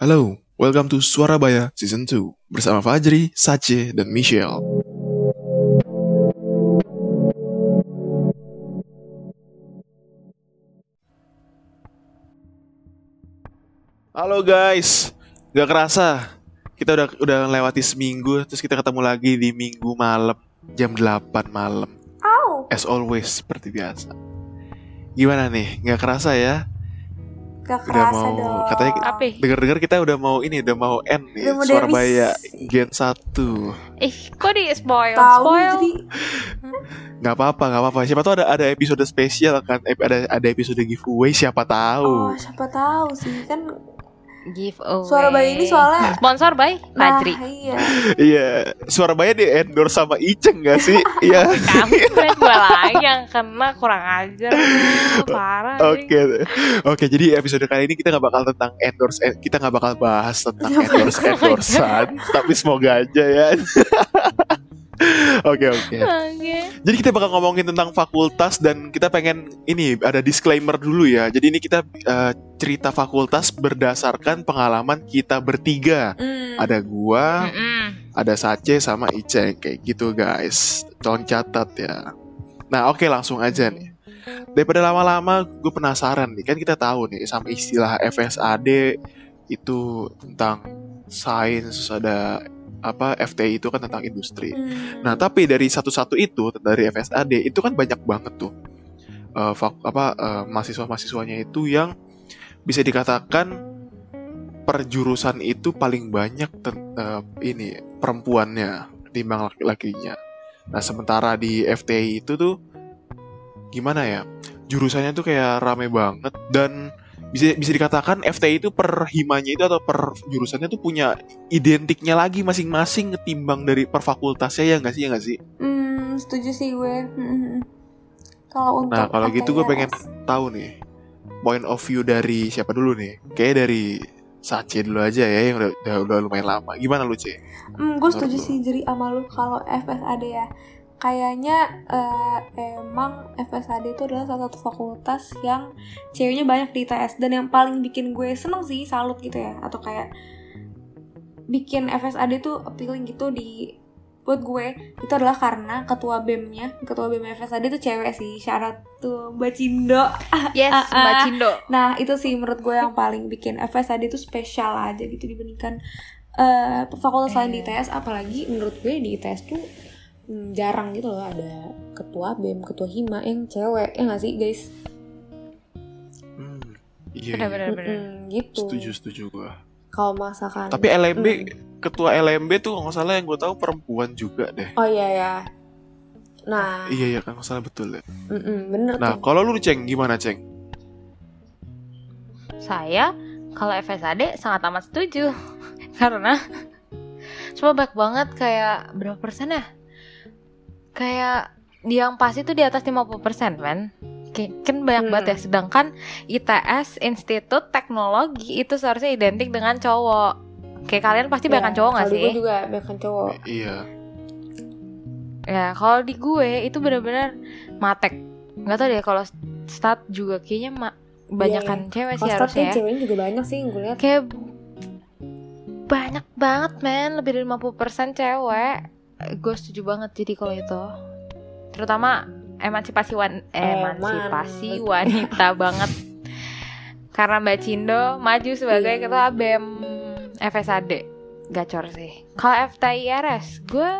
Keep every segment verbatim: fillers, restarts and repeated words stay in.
Halo, welcome to Suara Baya Season two bersama Fajri, Satche, dan Michelle. Halo guys, gak kerasa kita udah udah lewati seminggu, terus kita ketemu lagi di minggu malam jam delapan malam. Oh. As always seperti biasa. Gimana nih? Gak kerasa ya? Gak kerasa udah mau, dong. Katanya dengar-dengar kita udah mau ini, udah mau end nih, Suara Baya Gen satu. Ih, kok di spoil? Tau, spoil. Jadi... Gak apa-apa, gak apa-apa. Siapa tahu ada ada episode spesial kan, ada ada episode giveaway, siapa tahu. Oh, siapa tahu sih kan giveaway. Suara Baya ini soalnya sponsor by Natri. Nah, iya. Iya, Suara Baya di endorse sama Iceng enggak sih? Iya. Kampret gua lagi yang kena, kurang ajar. Parah. Oke. Okay. Oke, okay, jadi episode kali ini kita enggak bakal tentang endorse, kita enggak bakal bahas tentang endorse-endorsean, tapi semoga aja ya. Oke, oke. Jadi kita bakal ngomongin tentang fakultas dan kita pengen ini ada disclaimer dulu ya. Jadi ini kita uh, cerita fakultas berdasarkan pengalaman kita bertiga. Mm. Ada gua, mm-mm, ada Satche sama Iceng kayak gitu guys. Tolong catat ya. Nah, oke okay, langsung aja nih. Daripada lama-lama, gue penasaran nih. Kan kita tahu nih sama istilah F S A D itu tentang sains, ada apa F T I itu kan tentang industri. Hmm. Nah, tapi dari satu-satu itu, dari F S A D itu kan banyak banget tuh uh, fak, apa uh, mahasiswa-mahasiswanya itu yang bisa dikatakan per jurusan itu paling banyak ten, uh, ini perempuannya ketimbang laki-lakinya. Nah, sementara di F T I itu tuh gimana ya? Jurusannya tuh kayak rame banget dan bisa bisa dikatakan F T I itu per himanya itu atau per jurusannya tuh punya identiknya lagi masing-masing ketimbang dari per fakultasnya, ya nggak sih ya nggak sih? Hmm, setuju sih gue. Hmm. Kalau untuk nah kalau gitu gue pengen tahu nih point of view dari siapa dulu nih? Kayak dari Satche dulu aja ya yang udah udah, udah lumayan lama. Gimana lu Ce? Hmm, gue setuju sih jadi sama lu kalau F S A D ya. Kayaknya uh, emang F S A D itu adalah salah satu fakultas yang ceweknya banyak di I T S. Dan yang paling bikin gue seneng sih, salut gitu ya. Atau kayak bikin F S A D tuh appealing gitu di buat gue. Itu adalah karena ketua B E M-nya, ketua B E M F S A D tuh cewek sih. Syarat tuh Mbak Cindo. Yes, Mbak Cindo. Nah itu sih menurut gue yang paling bikin F S A D tuh spesial aja gitu dibandingkan uh, fakultas lain di I T S. Apalagi menurut gue di I T S tuh jarang gitu loh ada ketua B E M, ketua hima yang cewek, ya nggak sih guys? Hmm, iya, benar, benar, benar. Gitu. Setuju, setuju gue. Kalau masakan. Tapi L M B, mm, ketua L M B tuh nggak salah yang gue tahu perempuan juga deh. Oh iya ya. Nah. Iya iya kan nggak salah betul deh. Mm-mm, bener. Nah kalau lu Ceng gimana Ceng? Saya kalau F S A D sangat amat setuju karena cuma banyak banget kayak berapa persen ya? Kayak yang pasti tuh di atas lima puluh persen men. Kan banyak banget ya. Sedangkan I T S, Institut Teknologi, itu seharusnya identik dengan cowok. Kayak kalian pasti ya, banyakan cowok gak sih? Kalau gue juga banyakan cowok. Iya. Ya kalau di gue itu benar-benar matek. Gak tau deh kalau stat juga kayaknya ma- banyakan yeah, cewek sih harusnya ya. Stat ceweknya juga banyak sih gue lihat. Kayak banyak banget men. Lebih dari lima puluh persen cewek. Gue setuju banget jadi kalau itu terutama emansipasi wan- emansipasi wanita banget karena Mbak Cindo maju sebagai yeah, ketua B E M F S A D. Gacor sih. Kalau F T I R S gue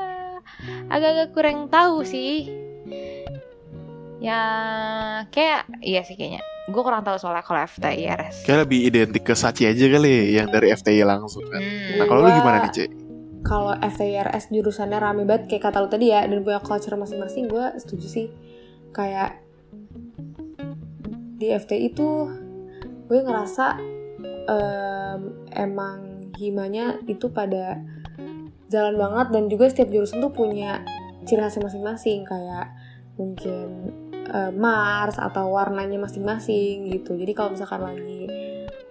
agak-agak kurang tahu sih ya, kayak iya sih kayaknya gue kurang tahu soalnya kalau F T I R S kayak lebih identik ke Satche aja kali yang dari F T I langsung kan. Hmm, nah kalau lu gimana nih Cek? Kalau F T I R S jurusannya rame banget kayak kata lu tadi ya, dan punya culture masing-masing, gue setuju sih. Kayak di F T I tuh gue ngerasa um, emang himanya itu pada jalan banget, dan juga setiap jurusan tuh punya ciri khas masing-masing kayak mungkin um, mars atau warnanya masing-masing gitu. Jadi kalau misalkan lagi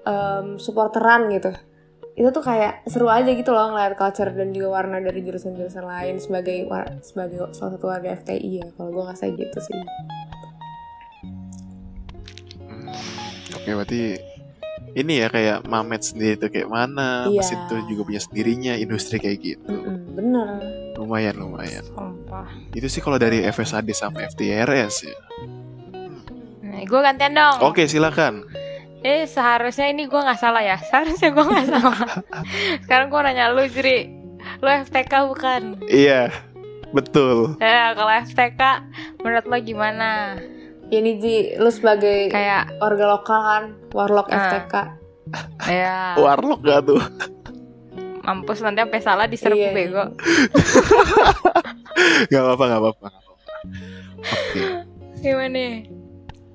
um, supporteran gitu, itu tuh kayak seru aja gitu loh ngeliat culture dan juga warna dari jurusan-jurusan lain sebagai war- sebagai salah satu warga F T I ya. Kalau gue ngerasa gitu sih. Hmm, oke okay, berarti ini ya kayak Mamet sendiri itu kayak mana, iya. mesin itu juga punya sendirinya, industri kayak gitu. Mm-mm, bener. Lumayan lumayan. Sumpah. Itu sih kalau dari F S A D sama F T I R S ya. Nah, gue gantian dong. Oke silakan. Eh seharusnya ini gue nggak salah ya, seharusnya gue nggak salah. Sekarang gue nanya lu Jri, lu F T K bukan? Iya. Betul. Ya, kalau F T K menurut lo gimana? Ya nih Ji, lo sebagai kayak warga lokal kan, warlock uh, F T K. Ya. Warlock gak tuh? Mampus, nanti sampai salah diserbu iya, bego. Gak apa-apa, gak apa-apa. Oke. Gimana?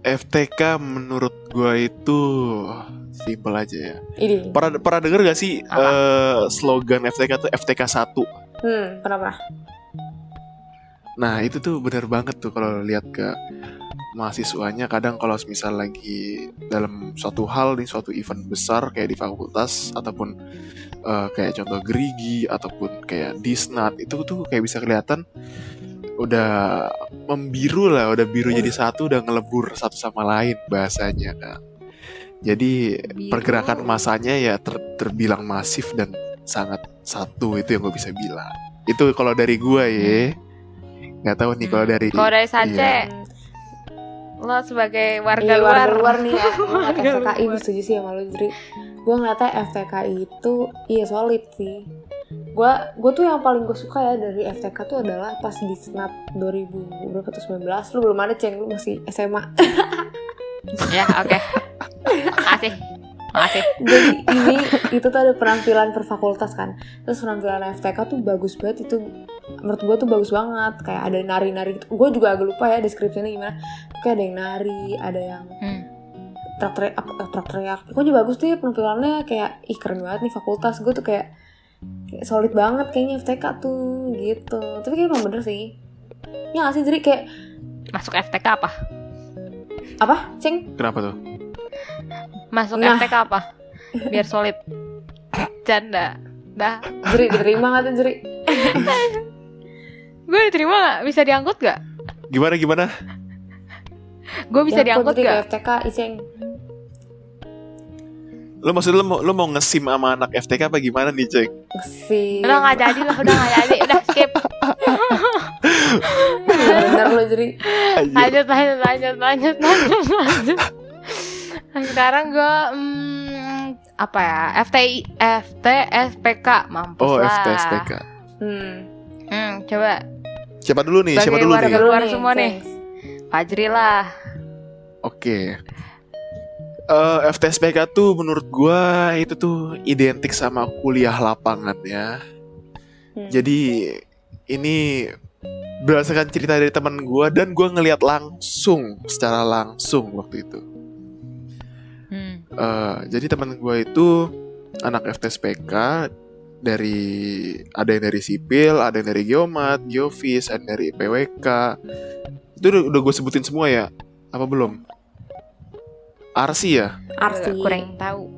F T K menurut gua itu simpel aja ya. Ini. Pernah pernah denger gak sih uh, slogan F T K tuh F T K satu? Hmm, pernah-pernah. Nah itu tuh benar banget tuh kalau lihat ke mahasiswanya. Kadang kalau misal lagi dalam suatu hal di suatu event besar kayak di fakultas ataupun uh, kayak contoh gerigi ataupun kayak Disnat, itu tuh kayak bisa kelihatan udah membiru lah, udah biru jadi satu, udah ngelebur satu sama lain bahasanya kan. Jadi biru. Pergerakan masanya ya ter- terbilang masif dan sangat satu, itu yang gue bisa bilang. Itu kalau dari gue ya. Nggak tahu nih kalau dari kalau dari Satche, iya. Lo sebagai warga iya, luar luar nih ya. F T K I gue setuju sih sama lo Jri. Gue ngeliatnya F T K I itu iya solid sih. Gue gue tuh yang paling gue suka ya dari F T K tuh adalah pas di Snap dua ribu sembilan belas. Lo belum ada Ceng, lo masih S M A. Ya oke. Makasih. Makasih. Jadi ini itu tuh ada penampilan per fakultas kan. Terus penampilan F T K tuh bagus banget itu. Menurut gue tuh bagus banget, kayak ada yang nari-nari gitu. Gue juga agak lupa ya deskripsinya gimana. Kayak ada yang nari, ada yang hmm. teriak-teriak. Pokoknya bagus tuh penampilannya, kayak ih keren banget nih fakultas. Gue tuh kayak, kayak solid banget kayaknya F T K tuh gitu. Tapi kayaknya emang bener sih. Ya gak sih Jri kayak masuk F T K apa? Apa? Ceng? Kenapa tuh? Masuk nah. F T K apa? Biar solid. Canda. Dah Jri diterima gak tuh Jri? Gue diterima gak? Bisa diangkut gak? Gimana gimana? Gue bisa ya, diangkut gak? F T K, Iceng. Lo maksud lo, lo mau ngesim sama anak F T K apa gimana nih Ceng? Ngesim. Lo gak jadi lah, udah gak jadi, udah skip. Bentar lo Jri. Lanjut, lanjut, lanjut, lanjut, lanjut, lanjut. Sekarang gue hmm, apa ya? F T I, F T S P K, mampus oh, lah. Oh F T S P K. Hmm. Hmm, coba. Siapa dulu nih? Bagi siapa dulu nih? Bagi luar semua nih. Fajri lah. Oke. Okay. Uh, F T S P K tuh menurut gua itu tuh identik sama kuliah lapangan ya. Hmm. Jadi ini berdasarkan cerita dari teman gua dan gua ngelihat langsung secara langsung waktu itu. Hmm. Uh, jadi teman gua itu anak F T S P K. Dari ada yang dari Sipil, ada yang dari Geomat, Geofis, ada dari P W K. Itu udah, udah gue sebutin semua ya? Apa belum? Arsi ya? Arsi kurang tahu.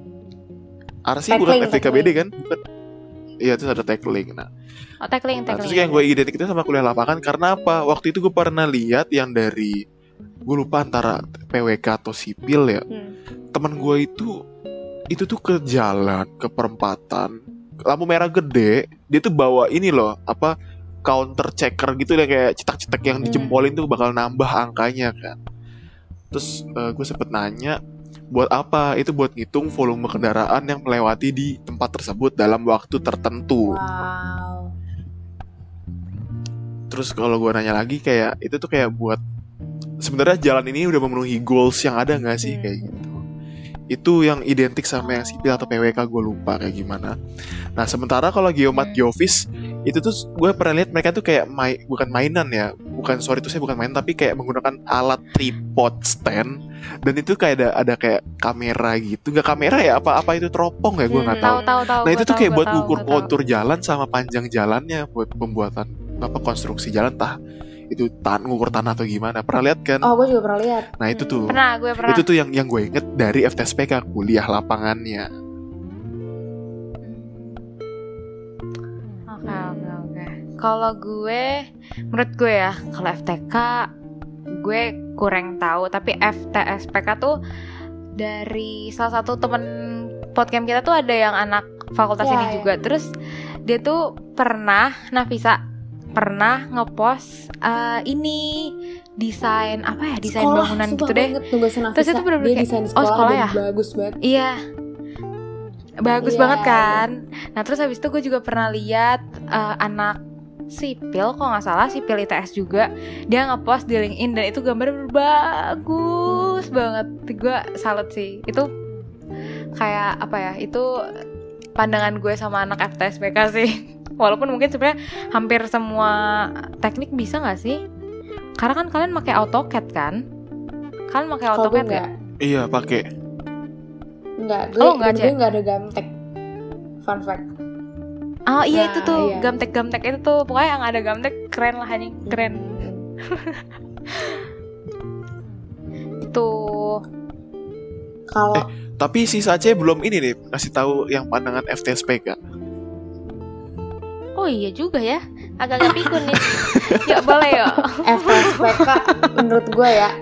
Arsi bukan F P K B D kan? Bukan. Iya, terus ada tackling. Nah. Oh, tackling, tackling. Nah, terus yang gue identik itu sama kuliah lapangan karena apa? Waktu itu gue pernah lihat yang dari gue lupa antara P W K atau Sipil ya. Hmm. Temen gue itu itu tuh ke jalan, ke perempatan. Lampu merah gede, dia tuh bawa ini loh, apa counter checker gitu deh, kayak cetak-cetak yang dijempolin tuh bakal nambah angkanya kan. Terus uh, gue sempet nanya, buat apa? Itu buat ngitung volume kendaraan yang melewati di tempat tersebut dalam waktu tertentu. Wow. Terus kalau gue nanya lagi kayak itu tuh kayak buat sebenarnya jalan ini udah memenuhi goals yang ada nggak sih hmm. kayak gitu. Itu yang identik sama yang Sipil atau P W K, gue lupa kayak gimana. Nah sementara kalau Geomat Geofis itu tuh gue pernah lihat mereka tuh kayak mai, bukan mainan ya, bukan sorry itu saya bukan main tapi kayak menggunakan alat tripod stand dan itu kayak ada ada kayak kamera gitu, nggak kamera ya apa apa itu teropong ya gue nggak hmm, tahu. Tahu, tahu. Nah itu tuh tahu, kayak buat ngukur kontur jalan sama panjang jalannya buat pembuatan apa konstruksi jalan tah. Itu tan ngukur tanah atau gimana pernah lihat kan? Oh gue juga pernah lihat. Nah itu tuh pernah, gue pernah. Itu tuh yang yang gue inget dari F T S P K kuliah lapangannya. Oke okay, oke okay, oke. Okay. Kalau gue menurut gue ya kalau F T K gue kurang tahu tapi F T S P K tuh dari salah satu temen podcast kita tuh ada yang anak fakultas yeah, ini yeah. juga. Terus dia tuh pernah Nafisa pernah ngepost uh, ini desain apa ya desain sekolah, bangunan gitu deh. Terus itu benar-benar kayak desain sekolah, oh sekolah ya bagus banget. Iya. Bagus yeah. banget kan. Nah, terus habis itu gue juga pernah lihat uh, anak Sipil kalau nggak salah Sipil I T S juga dia ngepost di LinkedIn dan itu gambar bagus banget. Gue salut sih. Itu kayak apa ya? Itu pandangan gue sama anak F T S P K sih. Walaupun mungkin sebenarnya hampir semua teknik bisa nggak sih? Karena kan kalian pakai AutoCAD kan? Kalian pakai AutoCAD nggak? Iya pakai. Nggak, gue oh, nggak ada gamtec. Fun fact. Oh iya nah, itu tuh iya. gamtec gamtec itu tuh pokoknya yang ada gamtec keren lah hanya keren. Itu kalau eh, tapi si Satche belum ini nih kasih tahu yang pandangan F T S P K. Oh iya juga ya agak-agak pikun nih. Ya boleh ya. F T S P K menurut gue ya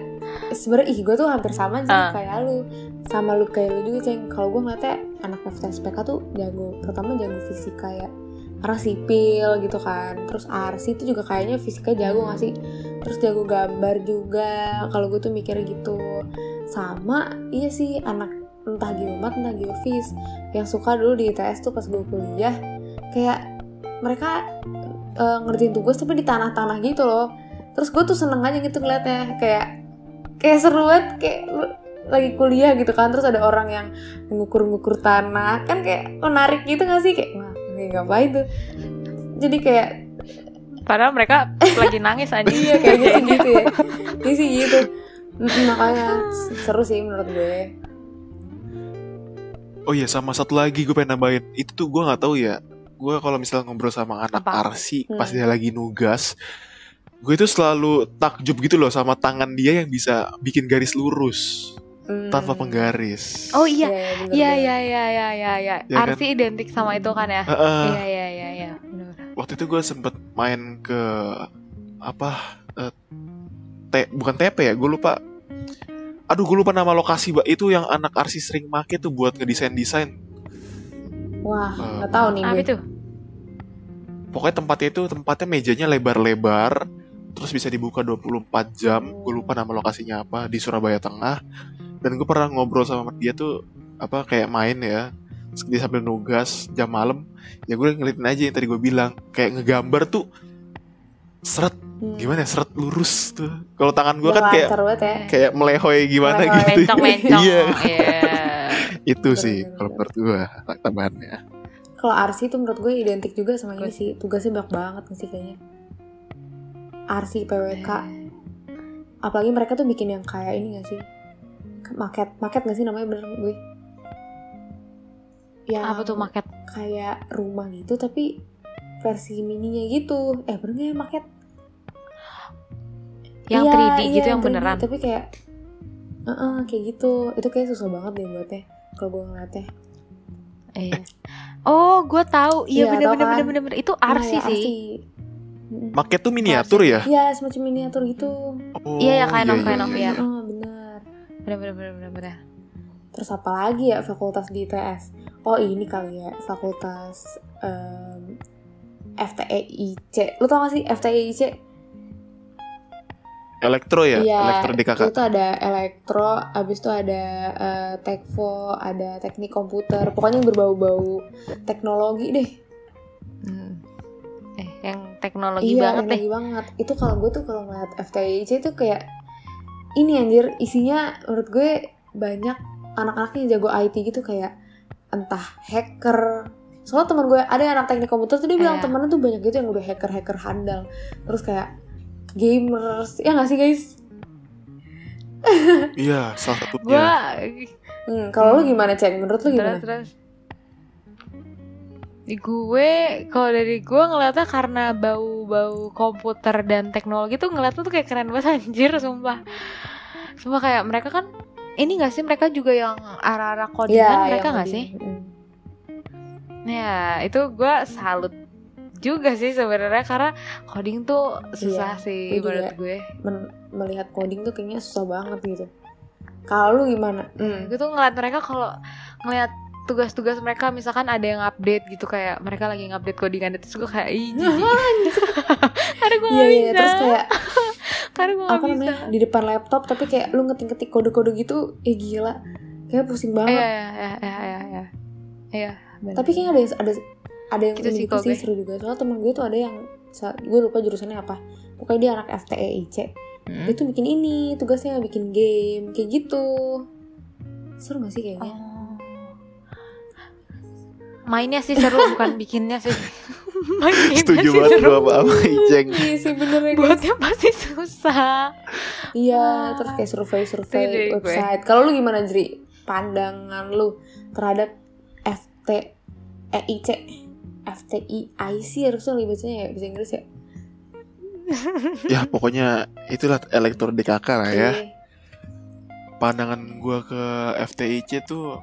sebenarnya ih gue tuh hampir sama sih uh. kayak lu sama lu kayak lu juga Ceng. Kalau gue ngeliatnya anak F T S P K tuh jago, pertama jago fisika ya karena Sipil gitu kan, terus Arsi itu juga kayaknya fisika jago nggak sih, terus jago gambar juga kalau gue tuh mikir gitu. Sama iya sih anak entah Geomat entah Geofis yang suka dulu di I T S tuh pas gue kuliah kayak mereka e, ngerjain tugas tapi di tanah-tanah gitu loh. Terus gue tuh seneng aja gitu ngeliatnya kayak kayak seru banget kayak lagi kuliah gitu kan. Terus ada orang yang ngukur-ngukur tanah kan kayak menarik gitu nggak sih kayak wah ngapain tuh jadi kayak padahal mereka lagi nangis aja. Iya kayaknya sih gitu ya ini sih gitu makanya seru sih menurut gue. Oh iya sama satu lagi gue pengen nambahin itu tuh gue nggak tahu ya gue kalau misalnya ngobrol sama anak apa? Arsi hmm. pas dia lagi nugas gue tuh selalu takjub gitu loh sama tangan dia yang bisa bikin garis lurus Hmm. tanpa penggaris. Oh iya, iya iya iya iya iya. Ya, ya, Arsi kan? Identik sama itu kan ya? Iya iya iya iya. Waktu itu gue sempet main ke apa? Uh, te, bukan T P ya? Gue lupa. Aduh, gue lupa nama lokasi ba. Itu yang anak Arsi sering make tuh buat ngedesain desain. Wah, nggak uh, tahu nih. Apa itu? Pokoknya tempatnya itu tempatnya mejanya lebar-lebar, terus bisa dibuka dua puluh empat jam. Gue lupa nama lokasinya apa di Surabaya Tengah. Dan gue pernah ngobrol sama dia tuh apa kayak main ya dia sambil nugas jam malam ya gue ngeliatin aja yang tadi gue bilang kayak ngegambar tuh seret gimana seret lurus tuh kalau tangan gue kan kayak ya. Kayak melehoy gimana melehoy, gitu mencong-mencong. Iya yeah. Itu betul, sih kalau menurut gue tambahannya kalau Arsi tuh menurut gue identik juga sama ini sih tugasnya banyak banget sih kayaknya Arsi P W K apalagi mereka tuh bikin yang kayak ini nggak sih maket maket nggak sih namanya bener gue ya apa tuh maket kayak rumah gitu tapi versi mininya gitu eh bener nggak ya maket yang ya, tiga D iya, gitu yang tiga D, beneran tapi kayak uh-uh, kayak gitu itu kayak susah banget deh buatnya kalau gue ngeliatnya eh. eh oh gue tahu iya ya, bener-bener kan? bener-bener itu Arsi nah, ya, sih Arsi. Maket tuh miniatur Arsi. Ya iya semacam miniatur gitu oh, iya ya kayak nong kayak nong ya bener-bener-bener-bener. Terus apa lagi ya fakultas di I T S? Oh ini kali ya fakultas um, F T E I C. Lu tau gak sih F T E I C? Elektro ya? Iya, Elektro D K K. Itu ada elektro, abis itu ada uh, teknfo, ada teknik komputer. Pokoknya berbau-bau teknologi deh. Hmm. Eh, yang teknologi iya, banget deh. Iya, teknologi banget. Itu kalau gue tuh kalau ngeliat F T E I C itu kayak ini anjir, isinya menurut gue banyak anak-anaknya jago I T gitu kayak entah hacker. Soalnya teman gue ada anak teknik komputer tuh dia bilang yeah. temennya tuh banyak gitu yang udah hacker-hacker handal. Terus kayak gamers, ya nggak sih guys? Iya, salah satunya. Gue, hmm, kalau lu gimana Ceng? Menurut lu gimana? Terus, terus. Gue, kalau dari gue ngeliatnya karena bau bau komputer dan teknologi tuh ngeliatnya tuh kayak keren banget anjir sumpah sumpah kayak mereka kan ini gak sih mereka juga yang arah-arah codingan ya, mereka gak coding. Sih ya itu gue salut juga sih sebenarnya karena coding tuh susah ya, sih menurut gue men- melihat coding tuh kayaknya susah banget gitu. Kalau lu gimana? Hmm. Gue tuh ngeliat mereka kalau ngeliat tugas-tugas mereka misalkan ada yang update gitu, kayak mereka lagi ngupdate codingan, terus gue kayak ih karena gue nggak bisa, terus kayak karena gue nggak bisa di depan laptop tapi kayak lu ngetik-ngetik kode-kode gitu, eh gila kayak pusing banget. Iya iya iya iya iya Tapi kayaknya ada yang ada ada yang gitu sih, sih seru juga. Soalnya temen gue tuh ada yang, gue lupa jurusannya apa, pokoknya dia anak F T E I C, hmm. dia tuh bikin ini tugasnya, bikin game kayak gitu. Seru gak sih kayaknya? Oh. Mainnya sih seru, bukan bikinnya sih. Mainnya setuju sih seru. Setuju banget sama Iceng. Iya sih bener ya. Buatnya pasti susah. Iya, terus kayak survei-survei website. Kalau lu gimana, Jri? Pandangan lu terhadap F T E I C, F T E I C harusnya lebih bacanya ya, bahasa Inggris ya? Ya pokoknya itulah elektro D K K lah ya. E. Pandangan gue ke F T I C tuh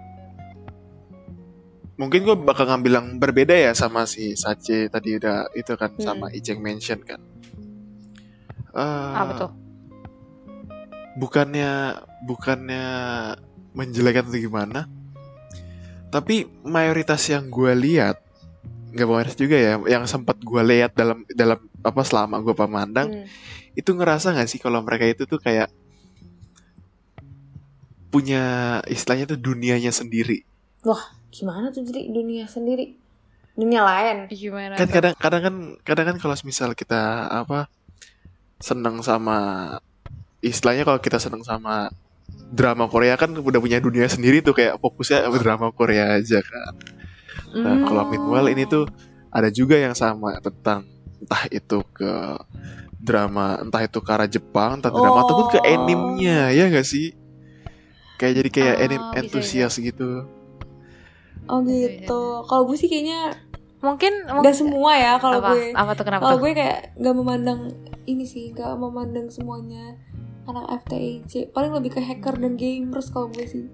mungkin gue bakal ngambil yang berbeda ya sama si Satche tadi udah itu kan, hmm. sama Iceng mention kan. Uh, Apa tuh? Bukannya bukannya menjelekan atau gimana? Tapi mayoritas yang gue lihat, nggak mayoritas juga ya, yang sempat gue lihat dalam dalam apa selama gue pemandang, hmm. itu ngerasa nggak sih kalau mereka itu tuh kayak punya istilahnya tuh dunianya sendiri. Wah. Gimana tuh jadi dunia sendiri, dunia lain? Gimana? Kan kadang, kadang kan, kadang kan kalau misal kita apa seneng sama, istilahnya kalau kita seneng sama drama Korea kan udah punya dunia sendiri tuh, kayak fokusnya drama Korea aja kan. Nah mm. kalau meanwhile ini tuh ada juga yang sama tentang entah itu ke drama, entah itu ke arah Jepang, entah oh. drama ataupun ke animenya, ya nggak sih? Kayak jadi kayak oh, anime entusias ya. Gitu. Oh gitu. Kalau gue sih kayaknya mungkin udah semua ya kalau gue. Apa tuh, kenapa? Kalau gue kayak enggak memandang ini sih, enggak memandang semuanya anak F T I C. Paling lebih ke hacker dan gamers kalau gue sih.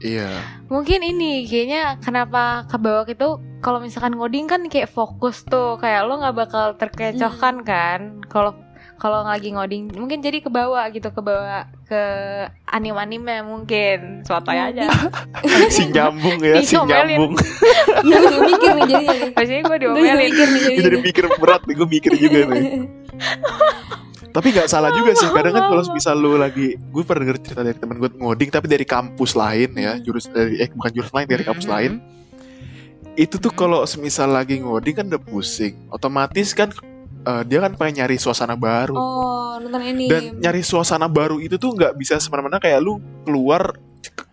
Iya. Mungkin ini kayaknya kenapa ke bawah itu, kalau misalkan ngoding kan kayak fokus tuh, kayak lo enggak bakal terkecohkan hmm. kan kalau kalau lagi ngoding. Mungkin jadi ke bawah gitu, ke bawah ke anime-anime mungkin. Suatu aja. Si nyambung ya, si nyambung. Iya, gue mikir nih jadinya. Pastinya gue diomelin. Gue jadi mikir berat nih, gue mikir juga nih. Tapi gak salah juga sih, kadang kan kalau misal lu lagi, gue pernah denger cerita dari temen gue ngoding tapi dari kampus lain ya, jurus dari, eh bukan jurus lain, dari kampus lain. Itu tuh kalau semisal lagi ngoding kan udah pusing, otomatis kan Uh, dia kan pengen nyari suasana baru. Oh, nonton ini. Dan nyari suasana baru itu tuh nggak bisa semena-mena kayak lu keluar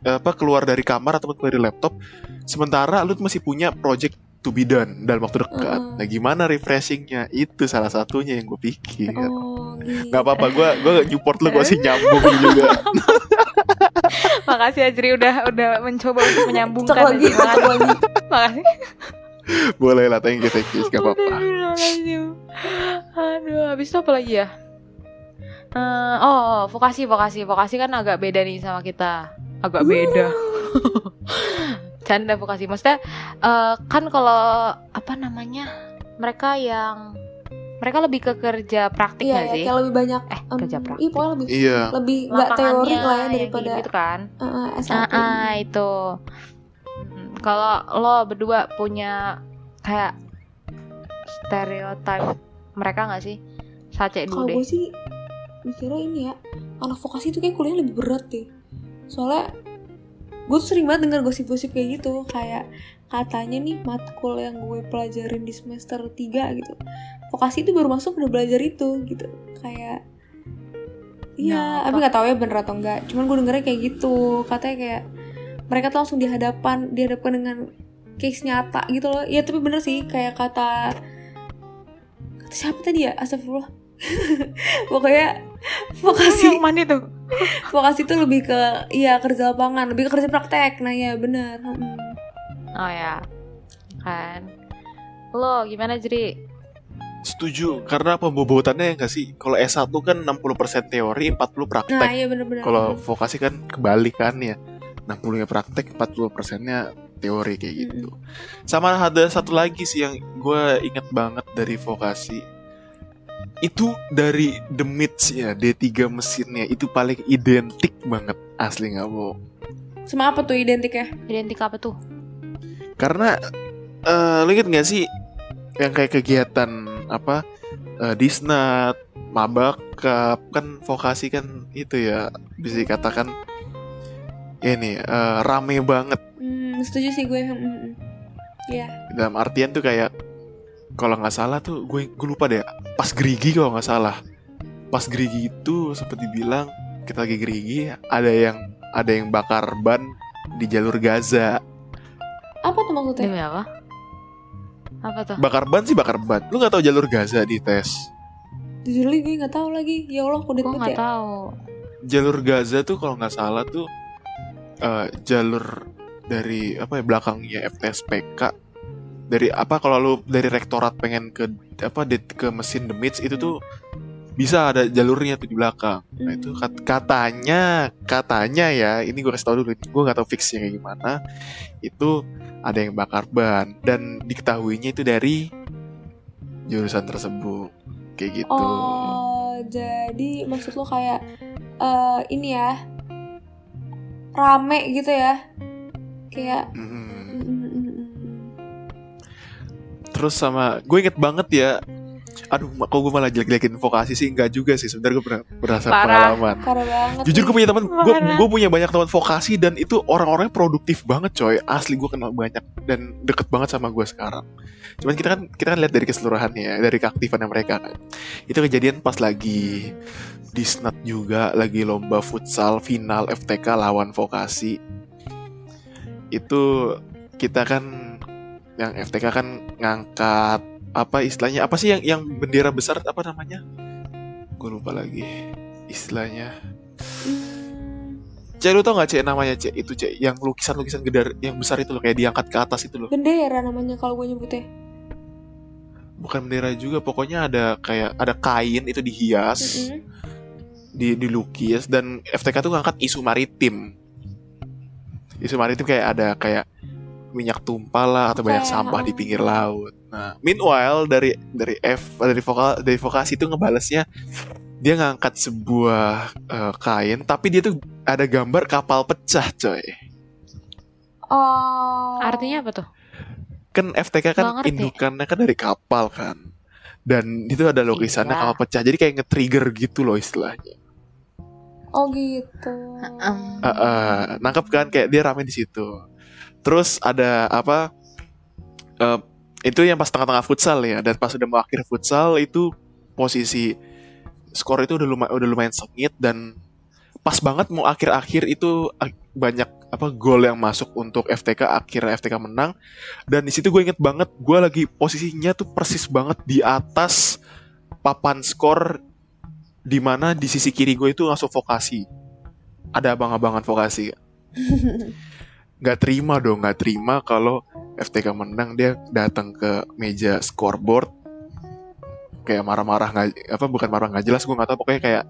apa keluar dari kamar ataupun keluar dari laptop, sementara lu masih punya project to be done dalam waktu dekat. Uh. Nah, gimana refreshingnya? Itu salah satunya yang gue pikir. Oh, gitu. Gak apa-apa, gue gue support lu, gue sih nyambung juga. Makasih Ajri udah udah mencoba untuk menyambungkan. Lagi, makasih. Boleh lah, thank you, thank you, gak apa-apa. Aduh, habis itu apa lagi ya? Uh, oh, vokasi, vokasi, vokasi kan agak beda nih sama kita. Agak beda. Canda vokasi, maksudnya uh, kan kalau apa namanya, mereka yang mereka lebih ke kerja praktik nggak iya, sih? Iya, kayak lebih banyak. Eh, um, kerja praktik. Iya, lebih iya. lebih nggak teori lah ya daripada gitu kan. Uh, S A P. Uh, itu. Kalau lo berdua punya kayak stereotype mereka nggak sih? Satche dulu deh. Kalau gue sih mikirnya ini ya, anak vokasi itu kayak kuliahnya lebih berat deh. Soalnya gue tuh sering banget dengar gosip-gosip kayak gitu, kayak katanya nih matkul yang gue pelajarin di semester tiga gitu, vokasi itu baru masuk udah belajar itu gitu, kayak iya, tapi nggak tahu ya bener atau enggak. Cuman gue dengernya kayak gitu, katanya kayak mereka tuh langsung dihadapan, dihadapkan dengan case nyata gitu loh. Ya tapi bener sih, kayak kata, kata siapa tadi ya? Astagfirullah. Pokoknya vokasi. Yang mana tuh? Vokasi tuh lebih ke, ya kerja lapangan, lebih ke kerja praktek. Nah ya bener. Hmm. Oh ya, kan. Lo gimana Jri? Setuju, karena pembobotannya nggak sih? Kalau S satu kan enam puluh persen teori, empat puluh persen praktek. Nah iya bener-bener. Kalau vokasi kan kebalikannya. enam puluh persen praktek, empat puluh persennya teori kayak gitu. Mm-hmm. Sama ada satu lagi sih yang gue inget banget dari vokasi. Itu dari the mids ya, D tiga mesinnya itu paling identik banget, asli nggak bohong. Sama apa tuh identiknya? Identik apa tuh? Karena uh, lu inget gak sih yang kayak kegiatan apa uh, Disnat, Mabak, kan Vokasi kan itu ya bisa dikatakan ini uh, rame banget. Hmm, setuju sih gue. Hmm, ya. Dalam artian tuh kayak kalau nggak salah tuh gue gue lupa deh. Pas gerigi kalau nggak salah. Pas gerigi itu seperti bilang kita lagi gerigi ada yang ada yang bakar ban di jalur Gaza. Apa tuh maksudnya? Demi apa? Apa tuh? Bakar ban sih bakar ban. Lu nggak tahu jalur Gaza di tes? Jujur lagi gue nggak tahu lagi. Ya Allah kudet kudet. Gue nggak tahu. Jalur Gaza tuh kalau nggak salah tuh uh, jalur dari apa ya belakangnya F T S P K. Dari apa kalau lu dari rektorat pengen ke apa ke mesin demits itu tuh bisa ada jalurnya tuh di belakang. Nah itu katanya katanya ya ini gue kasih tau dulu, gue nggak tahu fixnya kayak gimana. Itu ada yang bakar ban dan diketahuinya itu dari jurusan tersebut kayak gitu. Oh jadi maksud lo kayak uh, ini ya rame gitu ya kayak. Mm-hmm. Terus sama, gue inget banget ya. Aduh, kok gue malah jelek-jelekin Vokasi sih? Enggak juga sih, sebenarnya gue berasa parah, pengalaman parah banget. Jujur gue punya teman, gue, gue punya banyak teman Vokasi. Dan itu orang-orangnya produktif banget coy. Asli gue kenal banyak dan deket banget sama gue sekarang. Cuman kita kan kita kan lihat dari keseluruhannya, dari keaktifannya mereka kan. Itu kejadian pas lagi Disnat juga, lagi lomba futsal final F T K lawan Vokasi. Itu kita kan yang F T K kan ngangkat apa istilahnya apa sih yang yang bendera besar apa namanya? Gue lupa lagi istilahnya. Cek lu tau nggak cek namanya cek itu cek yang lukisan-lukisan gedar yang besar itu loh kayak diangkat ke atas itu loh. Bendera namanya kalau gue nyebutnya. Bukan bendera juga, pokoknya ada kayak ada kain itu dihias, mm-hmm. di dilukis dan F T K tuh ngangkat isu maritim. Isu maritim kayak ada kayak minyak tumpah lah atau banyak sampah di pinggir laut. Nah, meanwhile dari dari F dari vokal dari Vokasi itu ngebalesnya dia ngangkat sebuah uh, kain tapi dia tuh ada gambar kapal pecah, coy. Oh, artinya apa tuh? Kan F T K kan indukannya kan dari kapal kan. Dan itu ada lukisannya kapal pecah. Jadi kayak nge-trigger gitu loh istilahnya. Oh, gitu. Uh-uh. Uh-uh. Nangkep kan kayak dia rame di situ. Terus ada apa uh, itu yang pas tengah-tengah futsal ya. Dan pas udah mau akhir futsal itu posisi skor itu udah lumayan, udah lumayan sengit. Dan pas banget mau akhir-akhir itu banyak apa gol yang masuk untuk F T K. Akhirnya F T K menang. Dan di situ gue inget banget gue lagi posisinya tuh persis banget di atas papan skor, dimana di sisi kiri gue itu langsung Vokasi. Ada abang-abangan Vokasi. Gak terima dong, gak terima kalau F T K menang dia datang ke meja scoreboard kayak marah-marah nggak apa bukan marah nggak jelas gue nggak tahu pokoknya kayak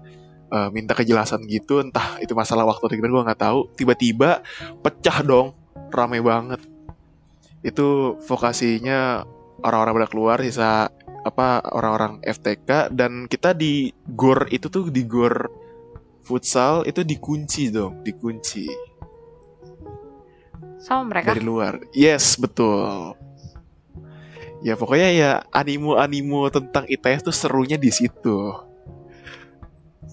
uh, minta kejelasan gitu entah itu masalah waktu atau gimana gue nggak tahu. Tiba-tiba pecah dong, ramai banget. Itu Vokasinya orang-orang pada keluar sisa apa orang-orang F T K dan kita di gor itu tuh di gor futsal itu dikunci dong, dikunci. Sama mereka? Dari luar. Yes, betul. Ya pokoknya ya animo-animo tentang I T S tuh serunya di situ.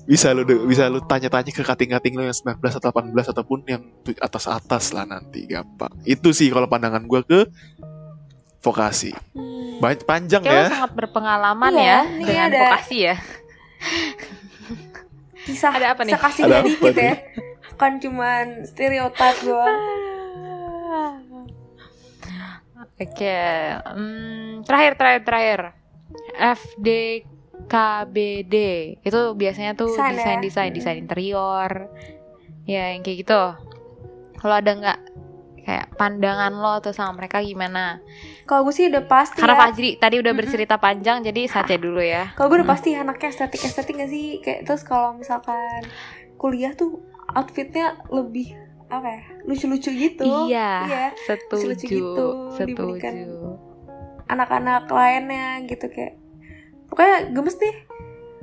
Bisa lu bisa lu tanya-tanya ke kating-kating lu yang sembilan belas atau delapan belas ataupun yang atas-atas lah nanti gampang. Itu sih kalau pandangan gua ke Vokasi. Hmm. Banyak panjang ya. Kayak sangat berpengalaman ya, ya dengan ada Vokasi ya. Kisah ada apa nih? Vokasi jadi gitu ya. Bukan cuman stereotip doang. Oke, okay. hmm, terakhir terakhir terakhir F T K B D itu biasanya tuh desain desain desain interior ya yang kayak gitu. Kalau ada nggak kayak pandangan lo atau sama mereka gimana? Kalau gue sih udah pasti. Karena ya. Fajri tadi udah bercerita mm-hmm. panjang, jadi Satche dulu ya. Kalau gue udah pasti mm-hmm. anaknya estetik estetik nggak sih kayak terus kalau misalkan kuliah tuh outfitnya lebih apa ya lucu-lucu gitu. Iya, iya setuju, lucu gitu dibandingkan anak-anak lainnya gitu kayak pokoknya gemes deh.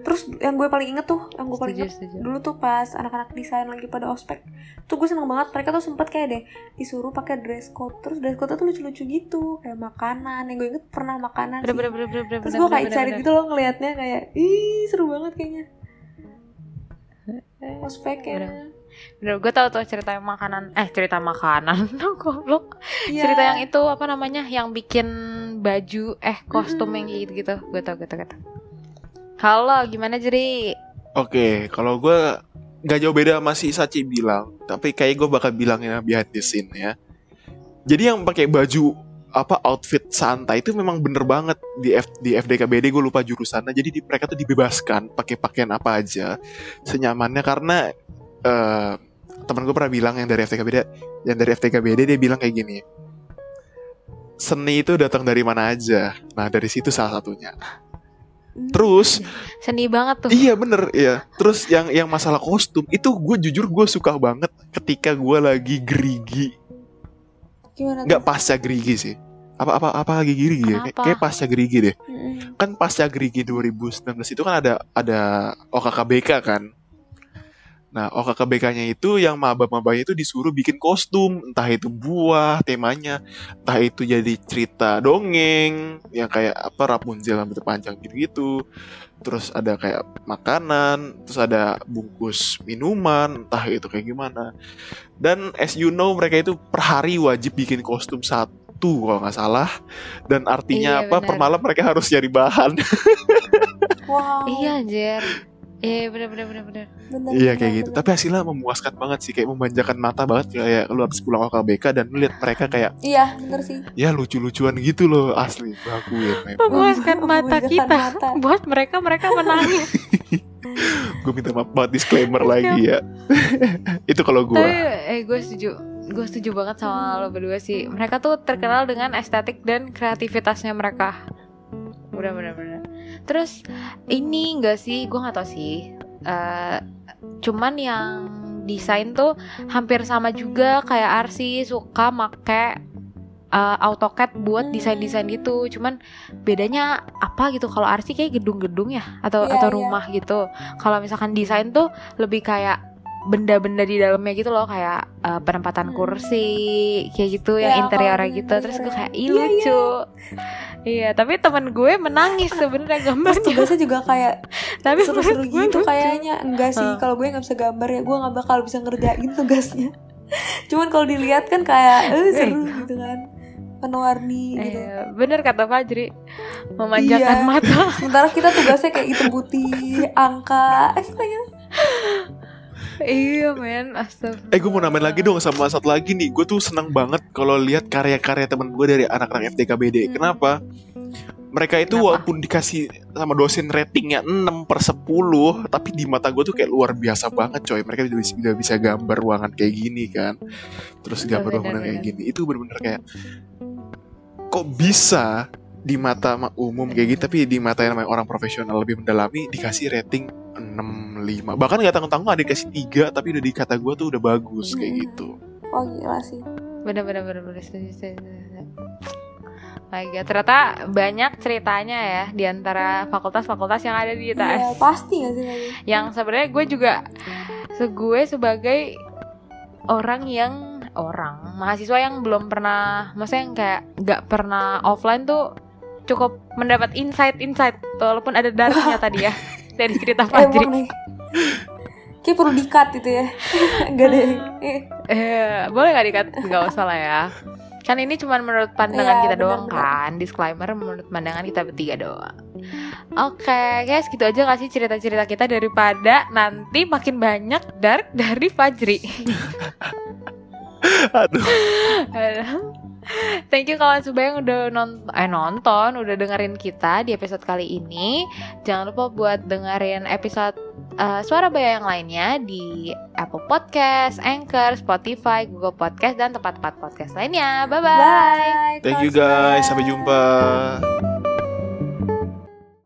Terus yang gue paling inget tuh, yang gue paling inget setuju, setuju. dulu tuh pas anak-anak desain lagi pada ospek, tuh gue seneng banget. Mereka tuh sempet kayak deh disuruh pakai dress code, terus dress code tuh lucu-lucu gitu, kayak makanan. Yang gue inget pernah makanan sih. Bener, bener, bener, bener, terus gue kayak cari gitu loh ngelihatnya kayak, ih seru banget kayaknya. Ospeknya. Bener, gue tau tuh cerita makanan, eh cerita makanan, goblok. Yeah. Cerita yang itu apa namanya, yang bikin baju, eh kostum mm. yang gitu-gitu, gue tau, gue tau, gue tau. Halo, gimana Jeri? Oke, okay, kalau gue gak jauh beda sama si Satche bilang, tapi kayak gue bakal bilangin behind the scene ya. Jadi yang pakai baju apa outfit santai itu memang bener banget di F, di F T K B D, gue lupa jurusannya. Jadi di, mereka tuh dibebaskan pakai pakaian apa aja senyamannya, karena uh, teman gue pernah bilang yang dari F T K B D, yang dari F T K B D dia bilang kayak gini. Seni itu datang dari mana aja. Nah, dari situ salah satunya. Terus seni banget tuh. Iya bener, iya. Terus yang yang masalah kostum itu gue jujur gue suka banget ketika gue lagi gerigi. Gimana? Gak pasca gerigi sih. Apa apa apa lagi gerigi ya? Kay- kayak pasca gerigi deh. Mm-hmm. Kan pasca gerigi dua ribu sembilan belas itu kan ada ada O K K B K kan. Nah, O K K B K-nya itu yang maba-mabanya itu disuruh bikin kostum, entah itu buah temanya, entah itu jadi cerita dongeng yang kayak apa Rapunzel rambut panjang gitu-gitu. Terus ada kayak makanan, terus ada bungkus minuman, entah itu kayak gimana. Dan as you know mereka itu per hari wajib bikin kostum satu kalau nggak salah. Dan artinya iya, apa bener. Per malam mereka harus nyari bahan. Wow. Iya anjir. Iya benar-benar benar-benar. Iya kayak bener, gitu. Bener. Tapi hasilnya memuaskan banget sih, kayak memanjakan mata banget, kayak lu habis pulang O K B K dan lu lihat mereka kayak. Iya benar sih. Ya lucu-lucuan gitu loh asli. Bagus ya. Memuaskan mata kita. Mata. Buat mereka mereka menangis. Gue minta maaf banget disclaimer lagi ya. Itu kalau gue. Eh gue setuju. Gue setuju banget sama lo berdua sih. Mereka tuh terkenal dengan estetik dan kreativitasnya mereka. Benar-benar. Terus ini enggak sih, gue nggak tahu sih. Uh, cuman yang desain tuh hampir sama juga kayak Arsi suka make uh, AutoCAD buat desain-desain gitu. Cuman bedanya apa gitu? Kalau Arsi kayak gedung-gedung ya atau yeah, atau rumah yeah. gitu. Kalau misalkan desain tuh lebih kayak benda-benda di dalamnya gitu loh, kayak uh, penempatan hmm. kursi kayak gitu ya, yang interiornya gitu. Interior. Terus gue kayak ih lucu. Iya, tapi teman gue menangis sebenarnya gambarnya. Terus tugasnya juga kayak tapi seru-seru gitu kayaknya. Enggak sih, kalau gue nggak bisa gambar ya gue nggak bakal bisa ngerjain tugasnya. Cuman kalau dilihat kan kayak eh, seru gitu kan, penuarni eh, gitu. Bener kata Fajri, memanjakan iya. mata. Sementara kita tugasnya kayak hitam putih, angka, eh kayaknya. Iya men, astagfirullah. Eh gue mau namain lagi dong sama satu lagi nih. Gue tuh seneng banget kalau lihat karya-karya temen gue dari anak-anak F T K B D. hmm. Kenapa? Mereka itu Kenapa? walaupun dikasih sama dosen ratingnya enam per sepuluh, tapi di mata gue tuh kayak luar biasa banget coy. Mereka udah bisa, udah bisa gambar ruangan kayak gini kan. Terus gambar bener, ruangan bener. kayak gini. Itu bener-bener kayak kok bisa di mata umum kayak gitu, tapi di mata yang namanya orang profesional lebih mendalami dikasih rating enam lima. Bahkan gak tanggung-tanggung ada dikasih tiga, tapi udah di kata gue tuh udah bagus kayak hmm. gitu. Oh gila sih. Bener-bener bener-bener Lagi, ternyata banyak ceritanya ya di antara fakultas-fakultas yang ada di I T S. Iya pasti gak sih lagi. Yang sebenarnya gue juga gue sebagai orang yang orang mahasiswa yang belum pernah, maksudnya yang kayak gak pernah offline tuh cukup mendapat insight-insight walaupun ada darahnya tadi ya dari cerita Fajri. Kayak perlu di-cut gitu ya. Enggak deh. Eh, boleh enggak di-cut? Enggak usah lah ya. Kan ini cuma menurut pandangan ya, kita bener, doang bener. kan. Disclaimer menurut pandangan kita bertiga doang. Oke, okay, guys, gitu aja enggak sih cerita-cerita kita, daripada nanti makin banyak dark dari Fajri. Aduh. Aduh. Thank you kawan Subaya yang udah nonton, eh, nonton, udah dengerin kita di episode kali ini. Jangan lupa buat dengerin episode uh, Suara Baya yang lainnya di Apple Podcast, Anchor, Spotify, Google Podcast, dan tempat-tempat podcast lainnya. Bye-bye. Bye. Thank you guys, sampai jumpa.